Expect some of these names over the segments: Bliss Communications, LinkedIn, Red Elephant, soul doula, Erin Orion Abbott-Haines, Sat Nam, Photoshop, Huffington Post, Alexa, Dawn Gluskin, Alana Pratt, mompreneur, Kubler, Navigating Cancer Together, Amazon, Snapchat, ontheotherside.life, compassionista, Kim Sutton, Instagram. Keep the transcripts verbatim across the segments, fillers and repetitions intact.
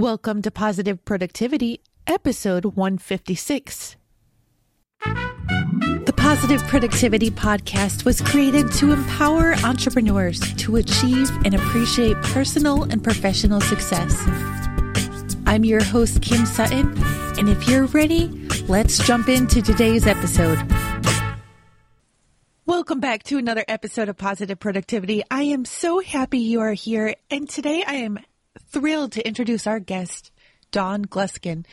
Welcome to Positive Productivity, episode one fifty-six. The Positive Productivity Podcast was created to empower entrepreneurs to achieve and appreciate personal and professional success. I'm your host, Kim Sutton, and if you're ready, let's jump into today's episode. Welcome back to another episode of Positive Productivity. I am so happy you are here, and today I am thrilled to introduce our guest, Dawn Gluskin.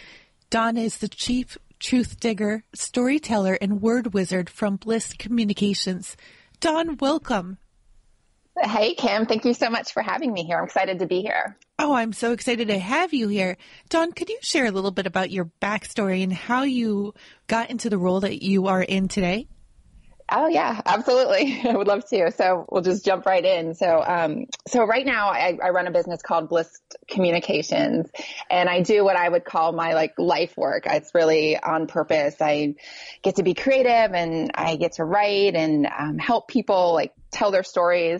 Dawn is the Chief Truth Digger, Storyteller, and Word Wizard from Bliss Communications. Dawn, welcome. Hey, Kim. Thank you so much for having me here. I'm excited to be here. Oh, I'm so excited to have you here. Dawn, could you share a little bit about your backstory and how you got into the role that you are in today? Oh, yeah, absolutely. I would love to. So we'll just jump right in. So um, so right now I, I run a business called Bliss Communications, and I do what I would call my like life work. It's really on purpose. I get to be creative and I get to write and um, help people like tell their stories.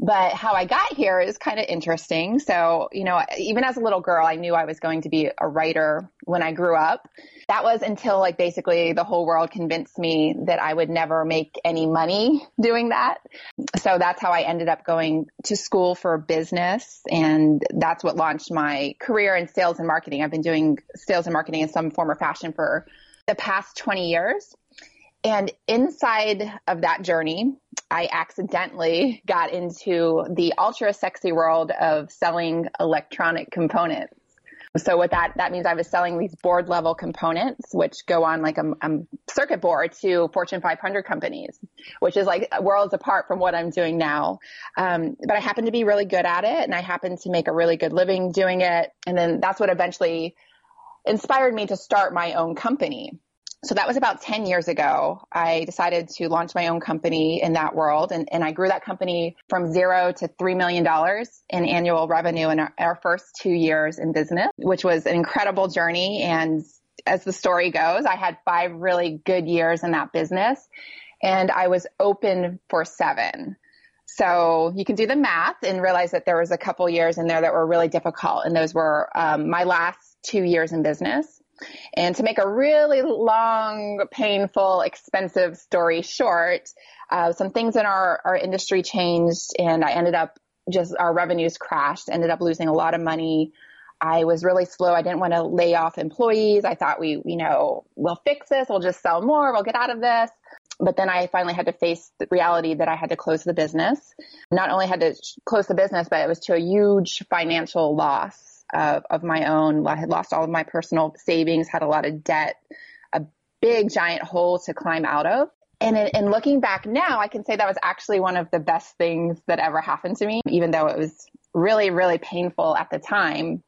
But how I got here is kind of interesting. So, you know, even as a little girl, I knew I was going to be a writer when I grew up. That was until like basically the whole world convinced me that I would never make any money doing that. So that's how I ended up going to school for business. And that's what launched my career in sales and marketing. I've been doing sales and marketing in some form or fashion for the past twenty years. And inside of that journey, I accidentally got into the ultra sexy world of selling electronic components. So what that, that means I was selling these board level components, which go on like a, a circuit board to Fortune five hundred companies, which is like worlds apart from what I'm doing now. Um, but I happened to be really good at it, and I happened to make a really good living doing it. And then that's what eventually inspired me to start my own company. So that was about ten years ago. I decided to launch my own company in that world. And, and I grew that company from zero to three million dollars in annual revenue in our, our first two years in business, which was an incredible journey. And as the story goes, I had five really good years in that business, and I was open for seven. So you can do the math and realize that there was a couple years in there that were really difficult. And those were um, my last two years in business. And to make a really long, painful, expensive story short, uh, some things in our, our industry changed, and I ended up just, our revenues crashed, ended up losing a lot of money. I was really slow. I didn't want to lay off employees. I thought we, you know, we'll fix this. We'll just sell more. We'll get out of this. But then I finally had to face the reality that I had to close the business. Not only had to sh- close the business, but it was to a huge financial loss. Of, of my own. I had lost all of my personal savings, had a lot of debt, a big giant hole to climb out of. And in, in looking back now, I can say that was actually one of the best things that ever happened to me, even though it was really, really painful at the time.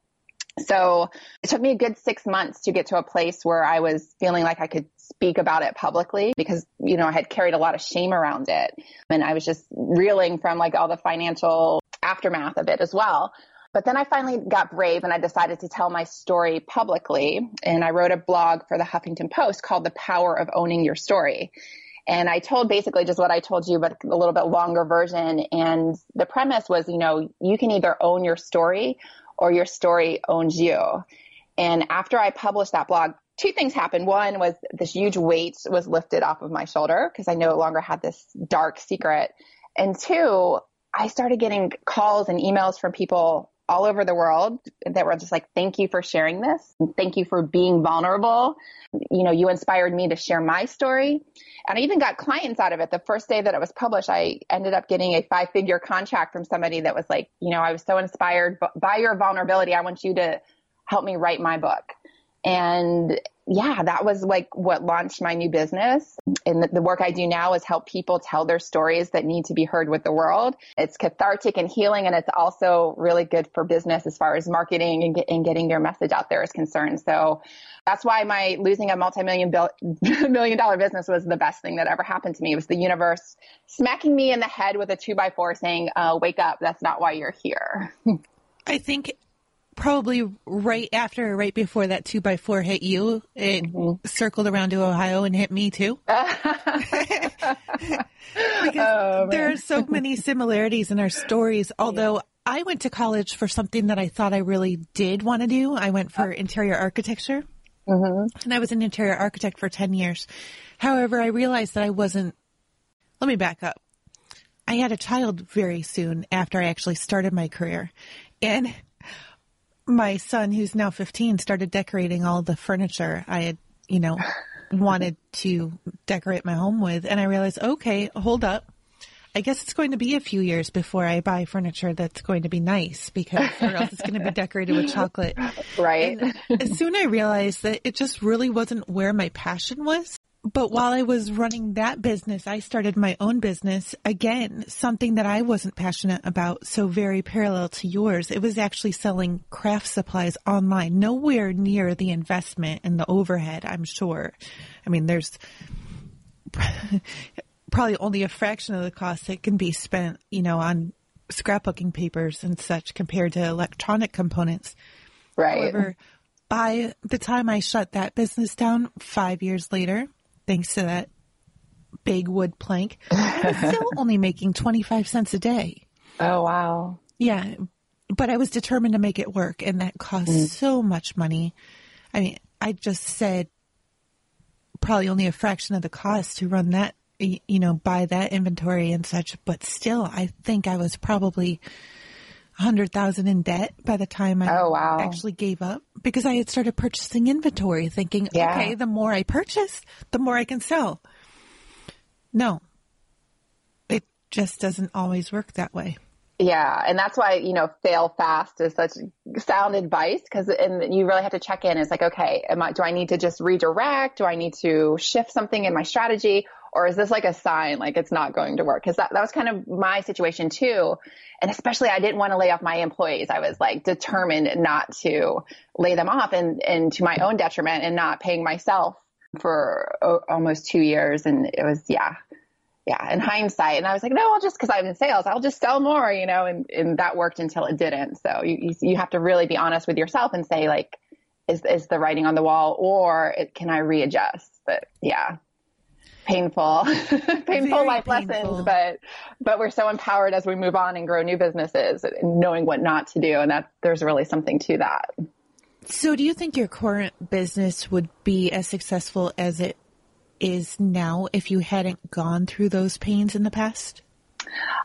So it took me a good six months to get to a place where I was feeling like I could speak about it publicly, because, you know, I had carried a lot of shame around it. And I was just reeling from like all the financial aftermath of it as well. But then I finally got brave, and I decided to tell my story publicly. And I wrote a blog for the Huffington Post called The Power of Owning Your Story. And I told basically just what I told you, but a little bit longer version. And the premise was, you know, you can either own your story or your story owns you. And after I published that blog, two things happened. One was this huge weight was lifted off of my shoulder, because I no longer had this dark secret. And two, I started getting calls and emails from people all over the world that were just like, thank you for sharing this. Thank you for being vulnerable. You know, you inspired me to share my story. And I even got clients out of it. The first day that it was published, I ended up getting a five figure contract from somebody that was like, you know, I was so inspired by your vulnerability. I want you to help me write my book. And yeah, that was like what launched my new business. And the, the work I do now is help people tell their stories that need to be heard with the world. It's cathartic and healing, and it's also really good for business as far as marketing and, get, and getting your message out there is concerned. So that's why my losing a multi-million bill, million dollar business was the best thing that ever happened to me. It was the universe smacking me in the head with a two by four saying, uh, wake up, that's not why you're here. I think probably right after, right before that two by four hit you, it mm-hmm. circled around to Ohio and hit me too. because oh, there are so many similarities in our stories, although yeah. I went to college for something that I thought I really did want to do. I went for interior architecture, mm-hmm. and I was an interior architect for ten years. However, I realized that I wasn't – let me back up. I had a child very soon after I actually started my career, and my son, who's now fifteen, started decorating all the furniture I had, you know, wanted to decorate my home with, and I realized, okay, hold up. I guess it's going to be a few years before I buy furniture that's going to be nice, because or else it's going to be decorated with chocolate. Right. And as soon as I realized that it just really wasn't where my passion was. But while I was running that business, I started my own business. Again, something that I wasn't passionate about. So very parallel to yours. It was actually selling craft supplies online. Nowhere near the investment and the overhead, I'm sure. I mean, there's... probably only a fraction of the cost that can be spent, you know, on scrapbooking papers and such compared to electronic components. Right. However, by the time I shut that business down five years later, thanks to that big wood plank, I was still only making twenty-five cents a day. Oh, wow. Yeah. But I was determined to make it work, and that cost mm. so much money. I mean, I just said probably only a fraction of the cost to run that, you know, buy that inventory and such, but still, I think I was probably one hundred thousand dollars in debt by the time I oh, wow. actually gave up, because I had started purchasing inventory thinking, yeah. okay, the more I purchase, the more I can sell. No, it just doesn't always work that way. Yeah. And that's why, you know, fail fast is such sound advice, because and you really have to check in. It's like, okay, am I, do I need to just redirect? Do I need to shift something in my strategy? Or is this like a sign, like it's not going to work? Because that, that was kind of my situation too. And especially I didn't want to lay off my employees. I was like determined not to lay them off, and, and to my own detriment, and not paying myself for o- almost two years. And it was, yeah. Yeah, in hindsight. And I was like, no, I'll just, because I'm in sales, I'll just sell more, you know, and, and that worked until it didn't. So you you have to really be honest with yourself and say, like, is is the writing on the wall, or it, can I readjust? But yeah, painful, painful life lessons, but but we're so empowered as we move on and grow new businesses, knowing what not to do. And that there's really something to that. So do you think your current business would be as successful as it is now if you hadn't gone through those pains in the past?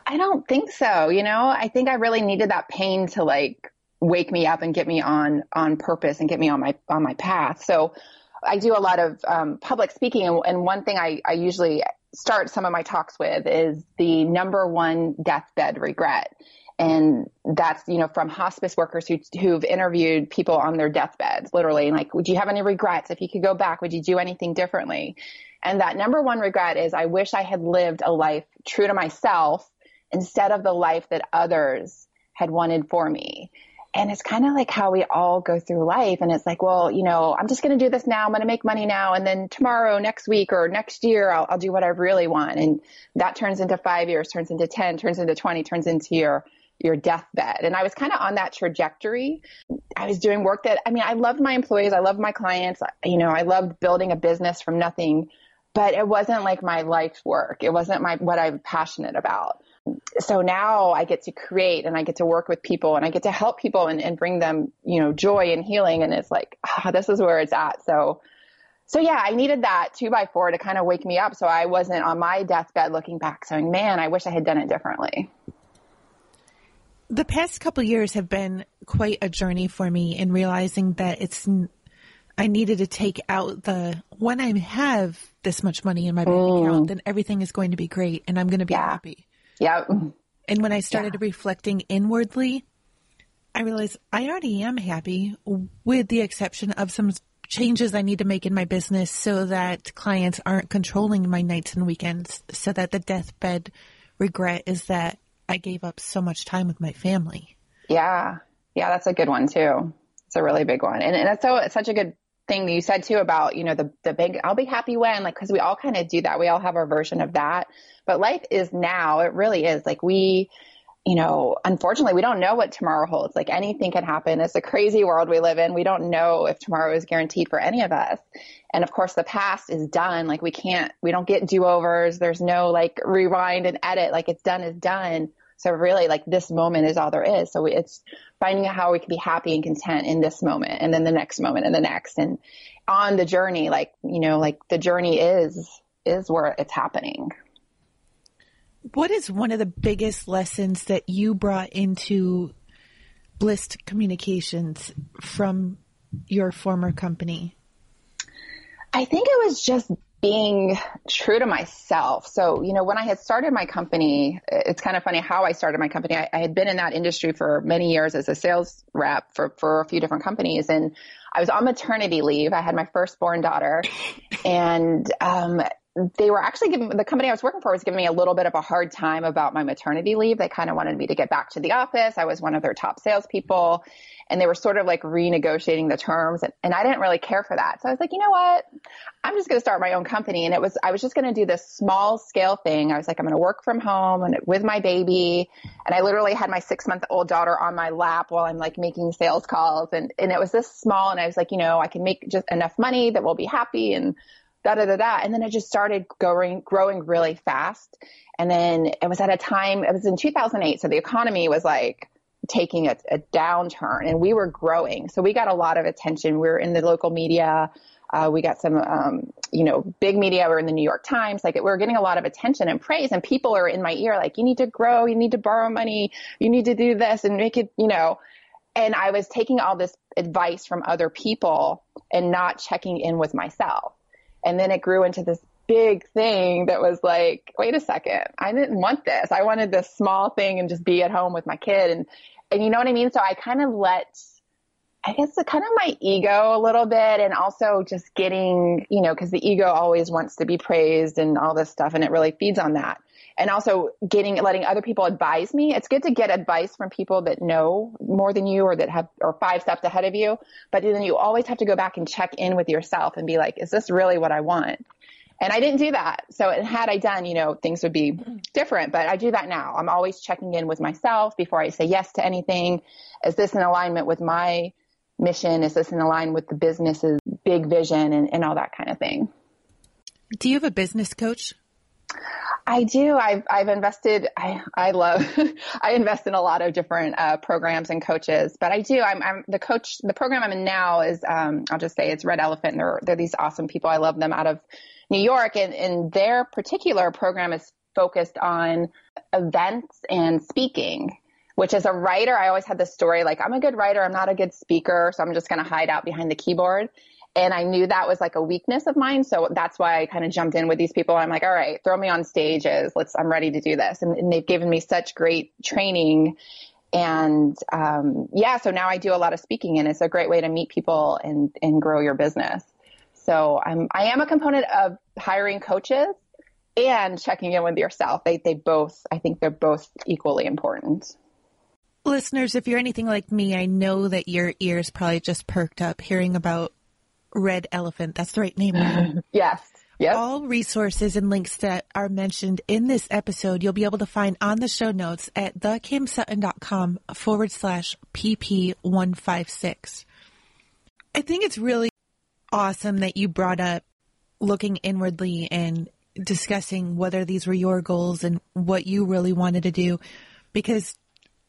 I don't think so. You know, I think I really needed that pain to like wake me up and get me on, on purpose and get me on my, on my path. So I do a lot of um, public speaking. And, and one thing I, I usually start some of my talks with is the number one deathbed regret. And that's, you know, from hospice workers who, who've interviewed people on their deathbeds, literally, and like, would you have any regrets? If you could go back, would you do anything differently? And that number one regret is, I wish I had lived a life true to myself instead of the life that others had wanted for me. And it's kind of like how we all go through life. And it's like, well, you know, I'm just going to do this now. I'm going to make money now. And then tomorrow, next week, or next year, I'll, I'll do what I really want. And that turns into five years, turns into ten, turns into twenty, turns into your your deathbed. And I was kind of on that trajectory. I was doing work that, I mean, I loved my employees. I loved my clients. You know, I loved building a business from nothing, but it wasn't like my life's work. It wasn't my, what I'm passionate about. So now I get to create, and I get to work with people, and I get to help people and, and bring them, you know, joy and healing. And it's like, ah, this is where it's at. So, so yeah, I needed that two by four to kind of wake me up. So I wasn't on my deathbed looking back saying, man, I wish I had done it differently. The past couple of years have been quite a journey for me in realizing that it's, I needed to take out the, when I have this much money in my bank mm. account, then everything is going to be great and I'm going to be yeah. happy. Yeah. And when I started yeah. reflecting inwardly, I realized I already am happy, with the exception of some changes I need to make in my business so that clients aren't controlling my nights and weekends, so that the deathbed regret is that I gave up so much time with my family. Yeah. Yeah. That's a good one too. It's a really big one. And, and that's so, it's such a good thing that you said too, about, you know, the, the big, I'll be happy when, like, cause we all kind of do that. We all have our version of that, but life is now. It really is like we, you know, unfortunately we don't know what tomorrow holds. Like anything can happen. It's a crazy world we live in. We don't know if tomorrow is guaranteed for any of us. And of course the past is done. Like we can't, we don't get do-overs. There's no like rewind and edit. Like it's done is done. So really, like, this moment is all there is. So it's finding out how we can be happy and content in this moment, and then the next moment, and the next, and on the journey, like, you know, like the journey is, is where it's happening. What is one of the biggest lessons that you brought into Bliss Communications from your former company? I think it was just being true to myself. So, you know, when I had started my company, it's kind of funny how I started my company. I, I had been in that industry for many years as a sales rep for, for a few different companies. And I was on maternity leave. I had my firstborn daughter, and um, they were actually giving, the company I was working for was giving me a little bit of a hard time about my maternity leave. They kind of wanted me to get back to the office. I was one of their top salespeople, and they were sort of like renegotiating the terms. And, and I didn't really care for that. So I was like, you know what? I'm just going to start my own company. And it was, I was just going to do this small scale thing. I was like, I'm going to work from home and with my baby. And I literally had my six month old daughter on my lap while I'm like making sales calls. And, and it was this small. And I was like, you know, I can make just enough money that we'll be happy and da, da, da, da. And then I just started going, growing really fast. And then it was at a time, it was in two thousand eight. So the economy was like taking a, a downturn, and we were growing. So we got a lot of attention. We were in the local media. Uh, we got some, um, you know, big media. We were in the New York Times. Like, we were getting a lot of attention and praise, and people are in my ear, like, you need to grow, you need to borrow money, you need to do this and make it, you know. And I was taking all this advice from other people and not checking in with myself. And then it grew into this big thing that was like, wait a second, I didn't want this. I wanted this small thing and just be at home with my kid. And, and you know what I mean? So I kind of let, I guess, the, kind of my ego a little bit, and also just getting, you know, because the ego always wants to be praised and all this stuff, and it really feeds on that. And also getting, letting other people advise me. It's good to get advice from people that know more than you, or that have, or five steps ahead of you. But then you always have to go back and check in with yourself and be like, is this really what I want? And I didn't do that. So had I done, you know, things would be different, but I do that now. I'm always checking in with myself before I say yes to anything. Is this in alignment with my mission? Is this in alignment with the business's big vision, and, and all that kind of thing? Do you have a business coach? I do. I've, I've invested, I, I love, I invest in a lot of different uh, programs and coaches, but I do, I'm, I'm the coach, the program I'm in now is, um, I'll just say it's Red Elephant, and they're, they're these awesome people. I love them, out of New York, and, and their particular program is focused on events and speaking, which as a writer, I always had this story, like, I'm a good writer, I'm not a good speaker, so I'm just going to hide out behind the keyboard. And I knew that was like a weakness of mine. So that's why I kind of jumped in with these people. I'm like, all right, throw me on stages. Let's, I'm ready to do this. And, and they've given me such great training. And, um, yeah, so now I do a lot of speaking, and it's a great way to meet people and, and grow your business. So I'm, I am a component of hiring coaches and checking in with yourself. They, they both, I think they're both equally important. Listeners, if you're anything like me, I know that your ears probably just perked up hearing about Red Elephant. That's the right name, right? Yes. Yep. All resources and links that are mentioned in this episode, you'll be able to find on the show notes at thekimsutton.com forward slash pp156. I think it's really awesome that you brought up looking inwardly and discussing whether these were your goals and what you really wanted to do, because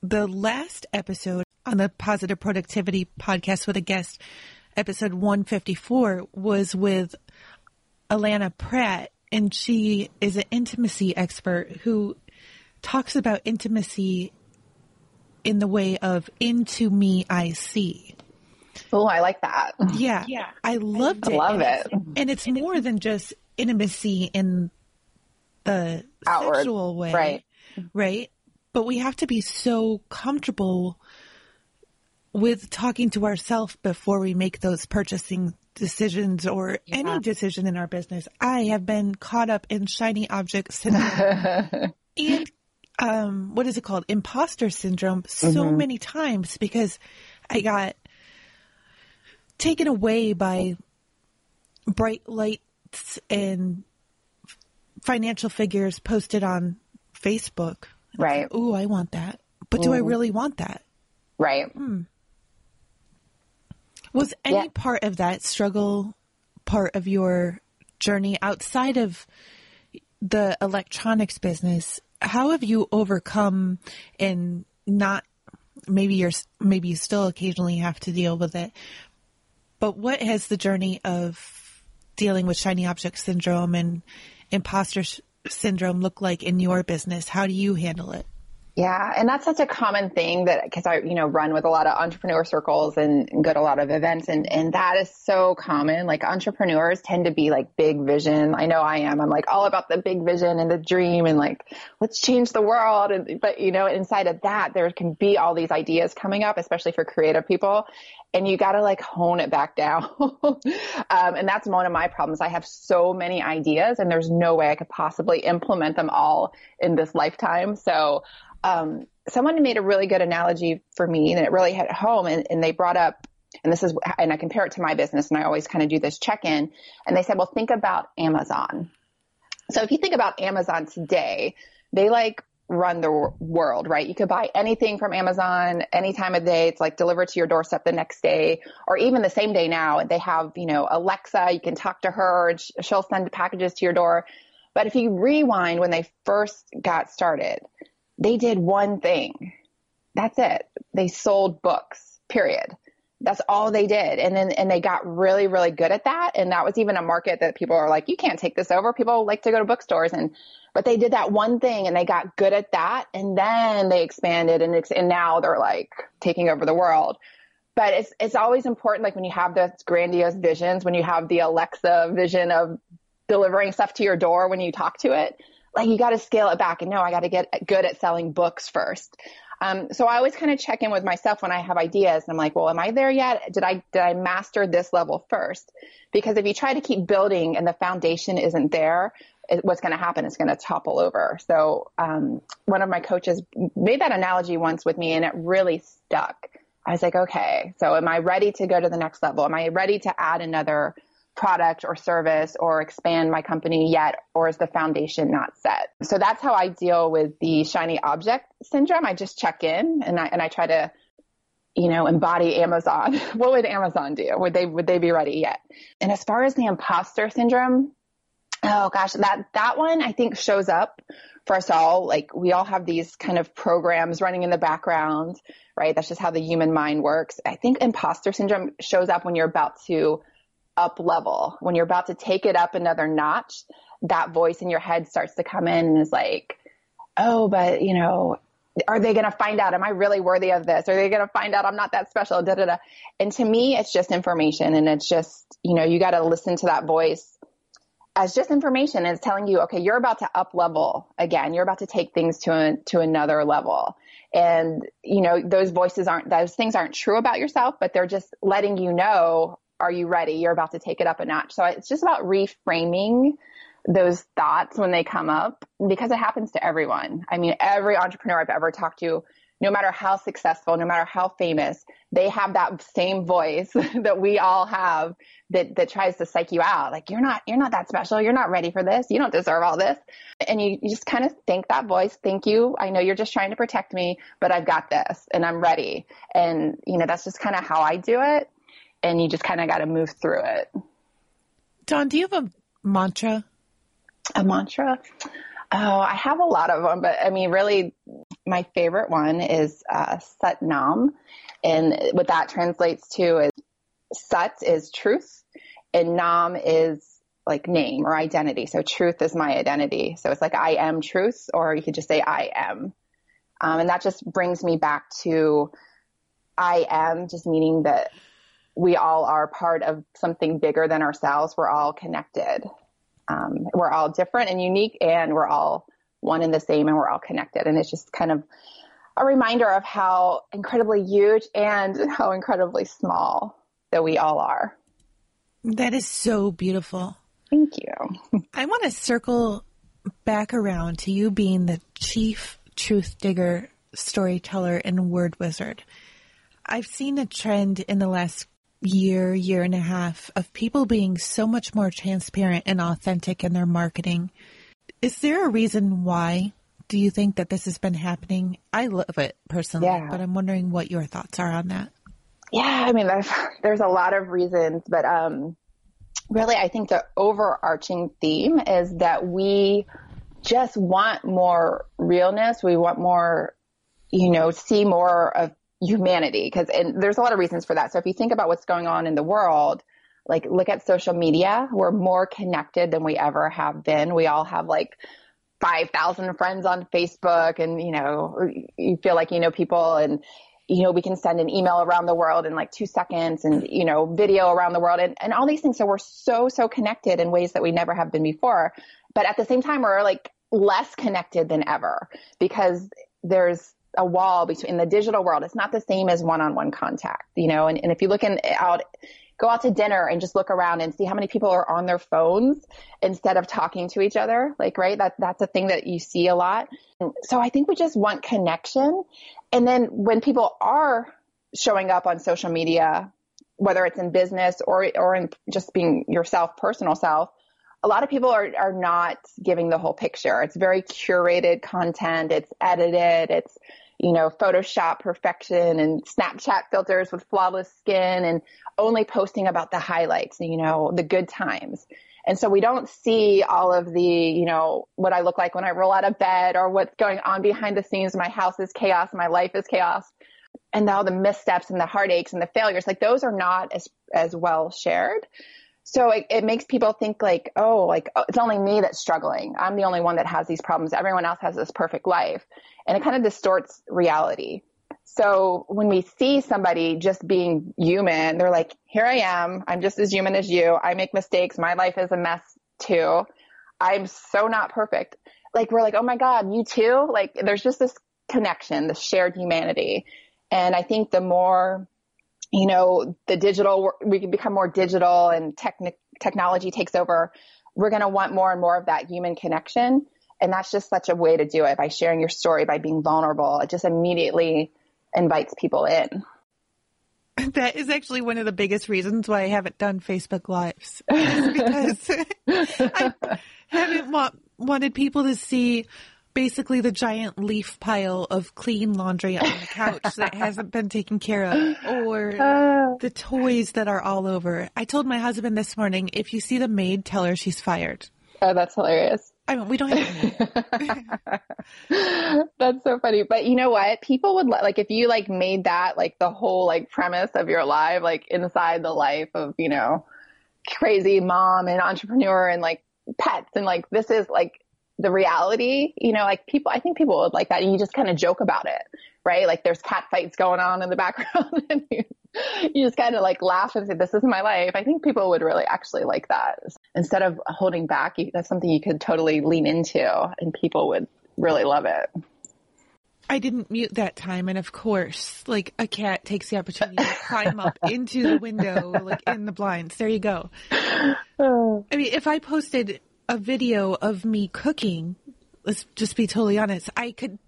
the last episode on the Positive Productivity Podcast with a guest, episode one fifty-four, was with Alana Pratt, and she is an intimacy expert who talks about intimacy in the way of into me, I see. Oh, I like that. Yeah. Yeah. I loved I it. I love and it. It's, and it's more than just intimacy in the outward, sexual way. Right. Right. But we have to be so comfortable with talking to ourselves before we make those purchasing decisions or yeah. any decision in our business. I have been caught up in shiny object syndrome and um, what is it called? Imposter syndrome so mm-hmm. many times, because I got taken away by bright lights and financial figures posted on Facebook. Right. Oh, I want that. But do mm. I really want that? Right. Hmm. Was any yeah. part of that struggle part of your journey outside of the electronics business? how have you overcome and not, maybe you're, maybe you still occasionally have to deal with it, but what has the journey of dealing with shiny object syndrome and imposter sh- syndrome looked like in your business? How do you handle it? Yeah. And that's such a common thing that, cause I, you know, run with a lot of entrepreneur circles and, and go to a lot of events, and, and that is so common. Like, entrepreneurs tend to be like big vision. I know I am. I'm like all about the big vision and the dream and like, let's change the world. And, but you know, inside of that, there can be all these ideas coming up, especially for creative people. And you got to like hone it back down. um, and that's one of my problems. I have so many ideas and there's no way I could possibly implement them all in this lifetime. So, Um, someone made a really good analogy for me and it really hit home, and, and they brought up, and this is, and I compare it to my business and I always kind of do this check-in, and they said, well, think about Amazon. So if you think about Amazon today, they like run the wor- world, right? You could buy anything from Amazon any time of day. It's like delivered to your doorstep the next day or even the same day now. They have, you know, Alexa, you can talk to her and sh- she'll send packages to your door. But if you rewind when they first got started, they did one thing. That's it. They sold books, period. That's all they did. And then, and they got really, really good at that. And that was even a market that people are like, you can't take this over. People like to go to bookstores. And, but they did that one thing and they got good at that. And then they expanded and ex- and now they're like taking over the world. But it's, it's always important. Like when you have those grandiose visions, when you have the Alexa vision of delivering stuff to your door, when you talk to it, like you got to scale it back and no, I got to get good at selling books first. Um, so I always kind of check in with myself when I have ideas and I'm like, well, am I there yet? Did I, did I master this level first? Because if you try to keep building and the foundation isn't there, it, what's going to happen is going to topple over. So, um, one of my coaches made that analogy once with me and it really stuck. I was like, okay, so am I ready to go to the next level? Am I ready to add another product or service or expand my company yet, or is the foundation not set? So that's how I deal with the shiny object syndrome. I just check in and I, and I try to, you know, embody Amazon. What would Amazon do? Would they, would they be ready yet? And as far as the imposter syndrome, oh gosh, that, that one I think shows up for us all. Like we all have these kind of programs running in the background, right? That's just how the human mind works. I think imposter syndrome shows up when you're about to up level, when you're about to take it up another notch. That voice in your head starts to come in and is like, oh, but you know, are they going to find out? Am I really worthy of this? Are they going to find out I'm not that special? Da, da, da. And to me, it's just information. And it's just, you know, you got to listen to that voice as just information. And it's telling you, okay, you're about to up level again. You're about to take things to, a, to another level. And you know, those voices aren't, those things aren't true about yourself, but they're just letting you know, are you ready? You're about to take it up a notch. So it's just about reframing those thoughts when they come up, because it happens to everyone. I mean, every entrepreneur I've ever talked to, no matter how successful, no matter how famous, they have that same voice that we all have that, that tries to psych you out. Like, you're not, you're not that special. You're not ready for this. You don't deserve all this. And you, you just kind of thank that voice. Thank you. I know you're just trying to protect me, but I've got this and I'm ready. And you know, that's just kind of how I do it. And you just kind of got to move through it. Dawn, do you have a mantra? A mantra? Oh, I have a lot of them, but I mean, really my favorite one is uh, Sat Nam. And what that translates to is Sat is truth and Nam is like name or identity. So truth is my identity. So it's like, I am truth, or you could just say I am. Um, and that just brings me back to I am, just meaning that we all are part of something bigger than ourselves. We're all connected. Um, we're all different and unique, and we're all one and the same, and we're all connected. And it's just kind of a reminder of how incredibly huge and how incredibly small that we all are. That is so beautiful. Thank you. I want to circle back around to you being the chief truth digger, storyteller, and word wizard. I've seen a trend in the last year, year and a half of people being so much more transparent and authentic in their marketing. Is there a reason why do you think that this has been happening? I love it personally, yeah. But I'm wondering what your thoughts are on that. Yeah, I mean, there's, there's a lot of reasons, but um, really I think the overarching theme is that we just want more realness. We want more, you know, see more of humanity, because and there's a lot of reasons for that. So if you think about what's going on in the world, like look at social media, we're more connected than we ever have been. We all have like five thousand friends on Facebook, and, you know, you feel like, you know, people, and, you know, we can send an email around the world in like two seconds and, you know, video around the world and, and all these things. So we're so, so connected in ways that we never have been before. But at the same time, we're like less connected than ever, because there's a wall between in the digital world. It's not the same as one-on-one contact, you know, and, and if you look in out, go out to dinner and just look around and see how many people are on their phones instead of talking to each other. Like, right. That, that's a thing that you see a lot. So I think we just want connection. And then when people are showing up on social media, whether it's in business or, or in just being yourself, personal self, a lot of people are, are not giving the whole picture. It's very curated content. It's edited. It's, you know, Photoshop perfection and Snapchat filters with flawless skin, and only posting about the highlights, you know, the good times. And so we don't see all of the, you know, what I look like when I roll out of bed, or what's going on behind the scenes. My house is chaos. My life is chaos. And all the missteps and the heartaches and the failures, like those are not as, as well shared. So it, it makes people think like, oh, like oh, it's only me that's struggling. I'm the only one that has these problems. Everyone else has this perfect life. And it kind of distorts reality. So when we see somebody just being human, they're like, here I am. I'm just as human as you. I make mistakes. My life is a mess too. I'm so not perfect. Like, we're like, oh my God, you too? Like, there's just this connection, this shared humanity. And I think the more, you know, the digital, we can become more digital and techni- technology takes over, we're going to want more and more of that human connection. And that's just such a way to do it, by sharing your story, by being vulnerable. It just immediately invites people in. That is actually one of the biggest reasons why I haven't done Facebook Lives, because I haven't wa- wanted people to see basically the giant leaf pile of clean laundry on the couch that hasn't been taken care of, or the toys that are all over. I told my husband this morning, if you see the maid, tell her she's fired. Oh, that's hilarious. I mean, we don't have any. That's so funny. But you know what? People would, like, if you, like, made that, like, the whole, like, premise of your life, like, inside the life of, you know, crazy mom and entrepreneur and, like, pets and, like, this is, like, the reality, you know, like, people, I think people would like that. And you just kind of joke about it, right? Like, there's cat fights going on in the background and you, you just kind of, like, laugh and say, this is my life. I think people would really actually like that. Instead of holding back, you, that's something you could totally lean into and people would really love it. I didn't mute that time. And of course, like, a cat takes the opportunity to climb up into the window, like, in the blinds. There you go. Oh. I mean, if I posted a video of me cooking, let's just be totally honest, I could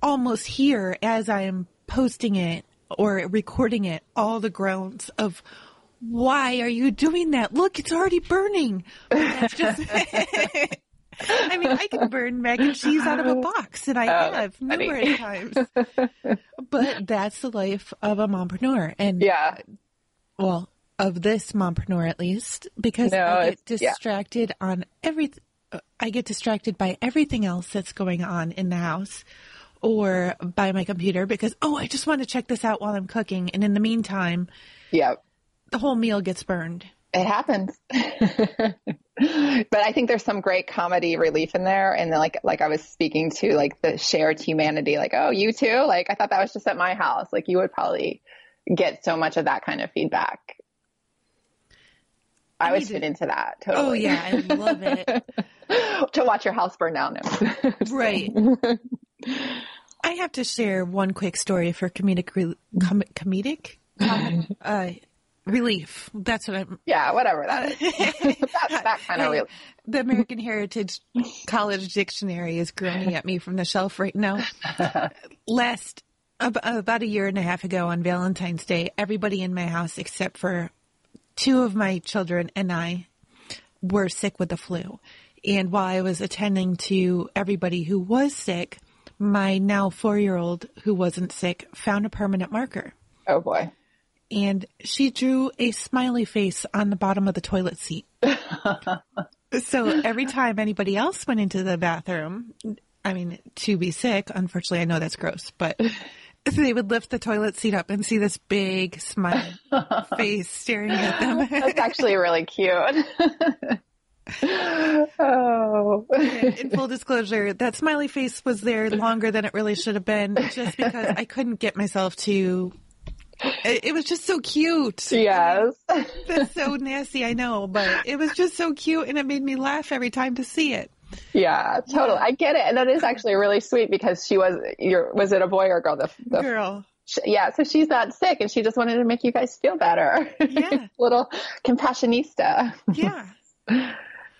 almost hear as I'm posting it or recording it, all the groans of, why are you doing that? Look, it's already burning. That's just, I mean, I can burn mac and cheese out of a box, and I oh, have numerous times. But that's the life of a mompreneur. And yeah, well, of this mompreneur at least, because no, I get distracted yeah. on everything. I get distracted by everything else that's going on in the house, or by my computer, because, oh, I just want to check this out while I'm cooking. And in the meantime, yeah, the whole meal gets burned. It happens. But I think there's some great comedy relief in there. And then, like, like I was speaking to, like, the shared humanity, like, oh, you too? Like, I thought that was just at my house. Like, you would probably get so much of that kind of feedback. I, I would fit to... into that. Totally. Oh yeah. I love it. To watch your house burn down. Right. I have to share one quick story for comedic, re- com- comedic, um, uh, relief. That's what I'm. Yeah, whatever that is. that, that kind of relief. The American Heritage College Dictionary is groaning at me from the shelf right now. Last ab- about a year and a half ago on Valentine's Day, everybody in my house except for two of my children and I were sick with the flu. And while I was attending to everybody who was sick, my now four-year-old, who wasn't sick, found a permanent marker. Oh, boy. and she drew a smiley face on the bottom of the toilet seat. So every time anybody else went into the bathroom, I mean, to be sick, unfortunately, I know that's gross, but they would lift the toilet seat up and see this big smile face staring at them. That's actually really cute. Oh. And in full disclosure, that smiley face was there longer than it really should have been just because I couldn't get myself to... It was just so cute. Yes. That's so nasty, I know, but it was just so cute, and it made me laugh every time to see it. Yeah, totally. Yeah. I get it. And that is actually really sweet because she was, your, was it a boy or a girl? The, the girl. She, yeah. So she's not sick and she just wanted to make you guys feel better. Yeah. Little compassionista. Yeah.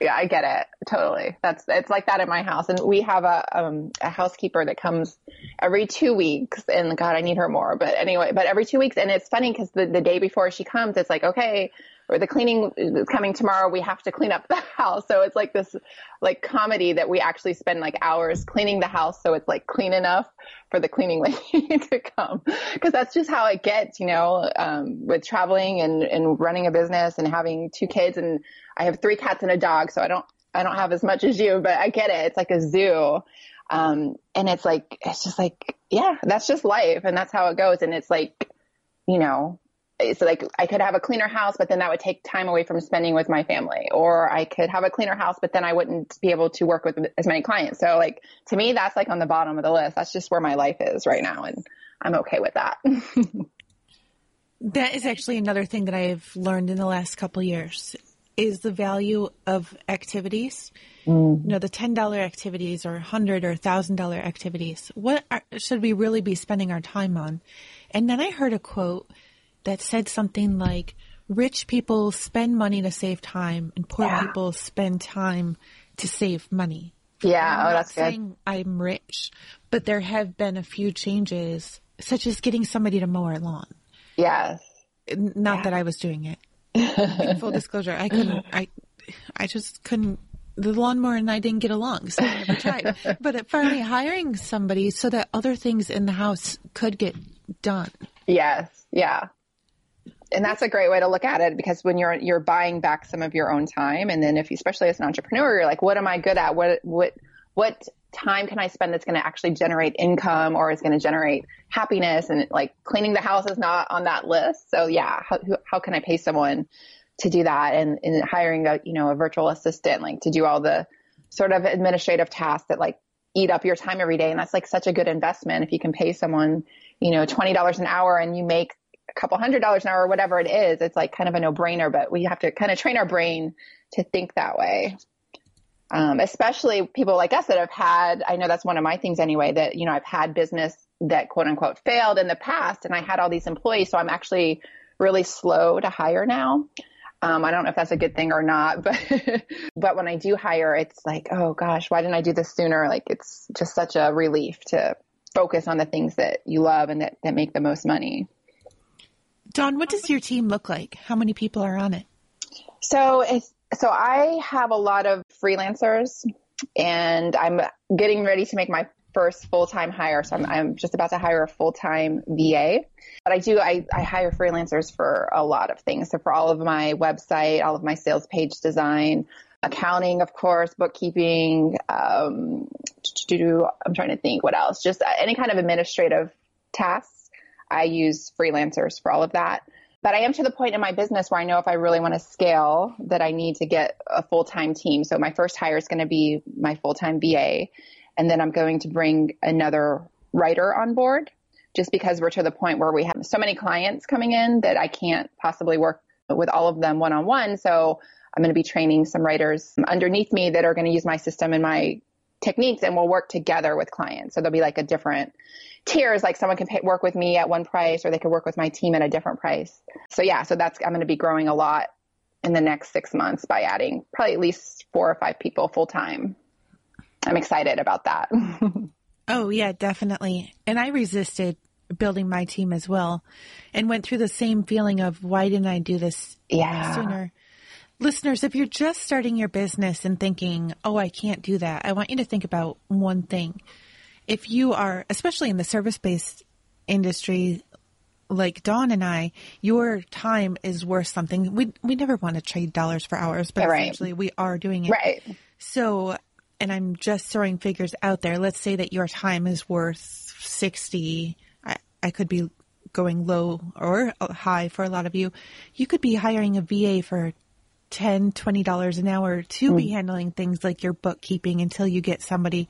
Yeah, I get it. Totally. That's, it's like that in my house. And we have a, um, a housekeeper that comes every two weeks and God, I need her more, but anyway, but every two weeks. And it's funny because the, the day before she comes, it's like, okay, or the cleaning is coming tomorrow. We have to clean up the house. So it's like this like comedy that we actually spend like hours cleaning the house. So it's like clean enough for the cleaning lady to come. Cause that's just how it gets, you know, um, with traveling and, and running a business and having two kids. And I have three cats and a dog. So I don't, I don't have as much as you, but I get it. It's like a zoo. Um, and it's like, it's just like, yeah, that's just life. And that's how it goes. And it's like, you know, so like I could have a cleaner house, but then that would take time away from spending with my family, or I could have a cleaner house, but then I wouldn't be able to work with as many clients. So like, to me, that's like on the bottom of the list. That's just where my life is right now. And I'm okay with that. That is actually another thing that I've learned in the last couple of years is the value of activities. Mm. You know, the ten dollar activities or one hundred dollar or one thousand dollar activities. What are, should we really be spending our time on? And then I heard a quote that said something like, rich people spend money to save time and poor yeah. people spend time to save money. Yeah, I'm oh, that's saying good. I'm rich, but there have been a few changes, such as getting somebody to mow our lawn. Yes. Not yeah. that I was doing it. In full disclosure, I couldn't, I, I just couldn't, the lawnmower and I didn't get along, so I never tried. But finally hiring somebody so that other things in the house could get done. Yes, yeah. And that's a great way to look at it because when you're, you're buying back some of your own time. And then if you, especially as an entrepreneur, you're like, what am I good at? What, what, what time can I spend that's going to actually generate income or is going to generate happiness? And like cleaning the house is not on that list. So yeah, how, how can I pay someone to do that? And, and hiring a, you know, a virtual assistant, like to do all the sort of administrative tasks that like eat up your time every day. And that's like such a good investment. If you can pay someone, you know, twenty dollars an hour and you make a couple hundred dollars an hour, or whatever it is, it's like kind of a no brainer, but we have to kind of train our brain to think that way. Um, especially people like us that have had, I know that's one of my things anyway, that, you know, I've had business that quote unquote failed in the past and I had all these employees. So I'm actually really slow to hire now. Um, I don't know if that's a good thing or not, but, but when I do hire, it's like, oh gosh, why didn't I do this sooner? Like, it's just such a relief to focus on the things that you love and that, that make the most money. Dawn, what does your team look like? How many people are on it? So it's, so I have a lot of freelancers and I'm getting ready to make my first full-time hire. So I'm, I'm just about to hire a full-time V A, but I do, I, I hire freelancers for a lot of things. So for all of my website, all of my sales page design, accounting, of course, bookkeeping, um, I'm trying to think what else, just any kind of administrative tasks. I use freelancers for all of that, but I am to the point in my business where I know if I really want to scale that I need to get a full-time team. So my first hire is going to be my full-time V A, and then I'm going to bring another writer on board just because we're to the point where we have so many clients coming in that I can't possibly work with all of them one-on-one. So I'm going to be training some writers underneath me that are going to use my system and my techniques, and we'll work together with clients. So there'll be like a different tiers, like someone can pay, work with me at one price, or they could work with my team at a different price. So yeah, so that's, I'm going to be growing a lot in the next six months by adding probably at least four or five people full time. I'm excited about that. Oh yeah, definitely. And I resisted building my team as well and went through the same feeling of why didn't I do this yeah. sooner? Listeners, if you're just starting your business and thinking, oh, I can't do that, I want you to think about one thing. If you are, especially in the service-based industry, like Dawn and I, your time is worth something. We we never want to trade dollars for hours, but right. essentially we are doing it. Right. So, and I'm just throwing figures out there. Let's say that your time is worth sixty. I, I could be going low or high for a lot of you. You could be hiring a V A for ten dollars, twenty dollars an hour to mm. be handling things like your bookkeeping until you get somebody,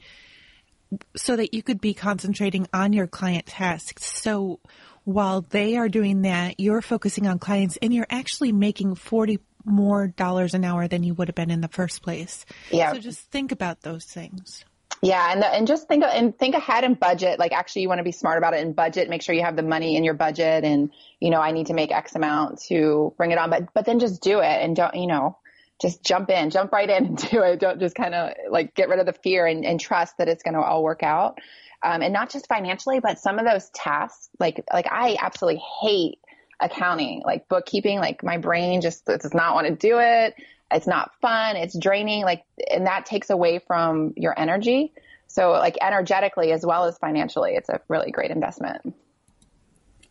so that you could be concentrating on your client tasks. So while they are doing that, you're focusing on clients and you're actually making forty more dollars an hour than you would have been in the first place. Yeah. So just think about those things. Yeah. And the, and just think, and think ahead and budget. Like actually you want to be smart about it and budget, make sure you have the money in your budget and, you know, I need to make X amount to bring it on, but, but then just do it and don't, you know, just jump in, jump right in and do it. Don't just kind of like get rid of the fear and, and trust that it's going to all work out. Um, and not just financially, but some of those tasks, like, like I absolutely hate accounting, like bookkeeping, like my brain just does not want to do it. It's not fun. It's draining. Like, and that takes away from your energy. So like energetically as well as financially, it's a really great investment.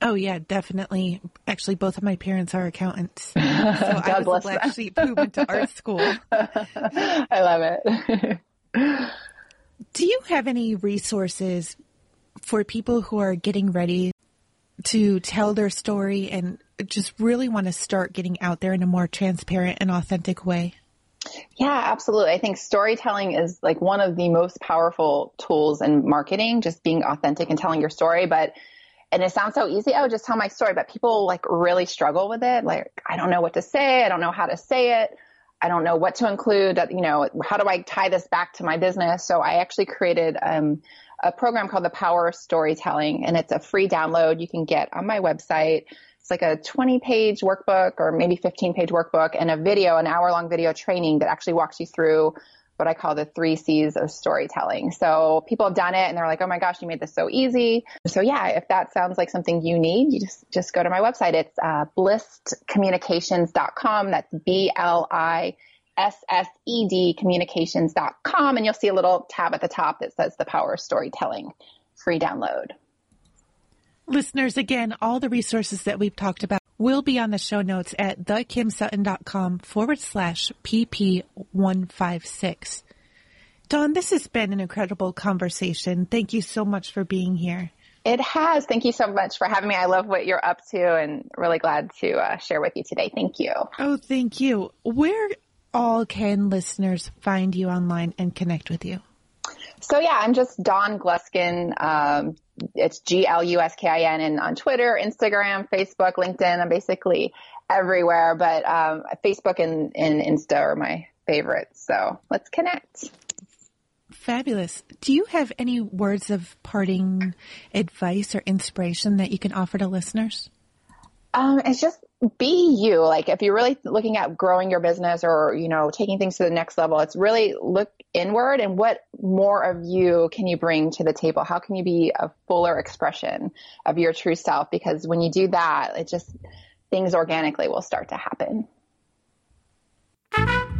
Oh yeah, definitely. Actually, both of my parents are accountants. So I was a black sheep who went to art school. I love it. Do you have any resources for people who are getting ready to tell their story and just really want to start getting out there in a more transparent and authentic way? Yeah, absolutely. I think storytelling is like one of the most powerful tools in marketing, just being authentic and telling your story. But And it sounds so easy. Oh, just tell my story. But people like really struggle with it. Like, I don't know what to say. I don't know how to say it. I don't know what to include. You know, how do I tie this back to my business? So I actually created um, a program called The Power of Storytelling, and it's a free download you can get on my website. It's like a twenty page workbook or maybe fifteen page workbook and a video, an hour long video training that actually walks you through what I call the three C's of storytelling. So people have done it and they're like, oh my gosh, you made this so easy. So yeah, if that sounds like something you need, you just, just go to my website. It's uh, bliss communications dot com. That's B L I S S E D communications dot com. And you'll see a little tab at the top that says The Power of Storytelling, free download. Listeners, again, all the resources that we've talked about will be on the show notes at thekimsutton.com forward slash pp156. Dawn, this has been an incredible conversation. Thank you so much for being here. It has. Thank you so much for having me. I love what you're up to and really glad to uh, share with you today. Thank you. Oh, thank you. Where all can listeners find you online and connect with you? So yeah, I'm just Dawn Gluskin. Um, it's G L U S K I N, and on Twitter, Instagram, Facebook, LinkedIn, I'm basically everywhere, but um, Facebook and, and Insta are my favorites. So let's connect. Fabulous. Do you have any words of parting advice or inspiration that you can offer to listeners? Um, it's just be you. Like if you're really looking at growing your business or, you know, taking things to the next level, it's really look inward and what more of you can you bring to the table? How can you be a fuller expression of your true self? Because when you do that, it just, things organically will start to happen.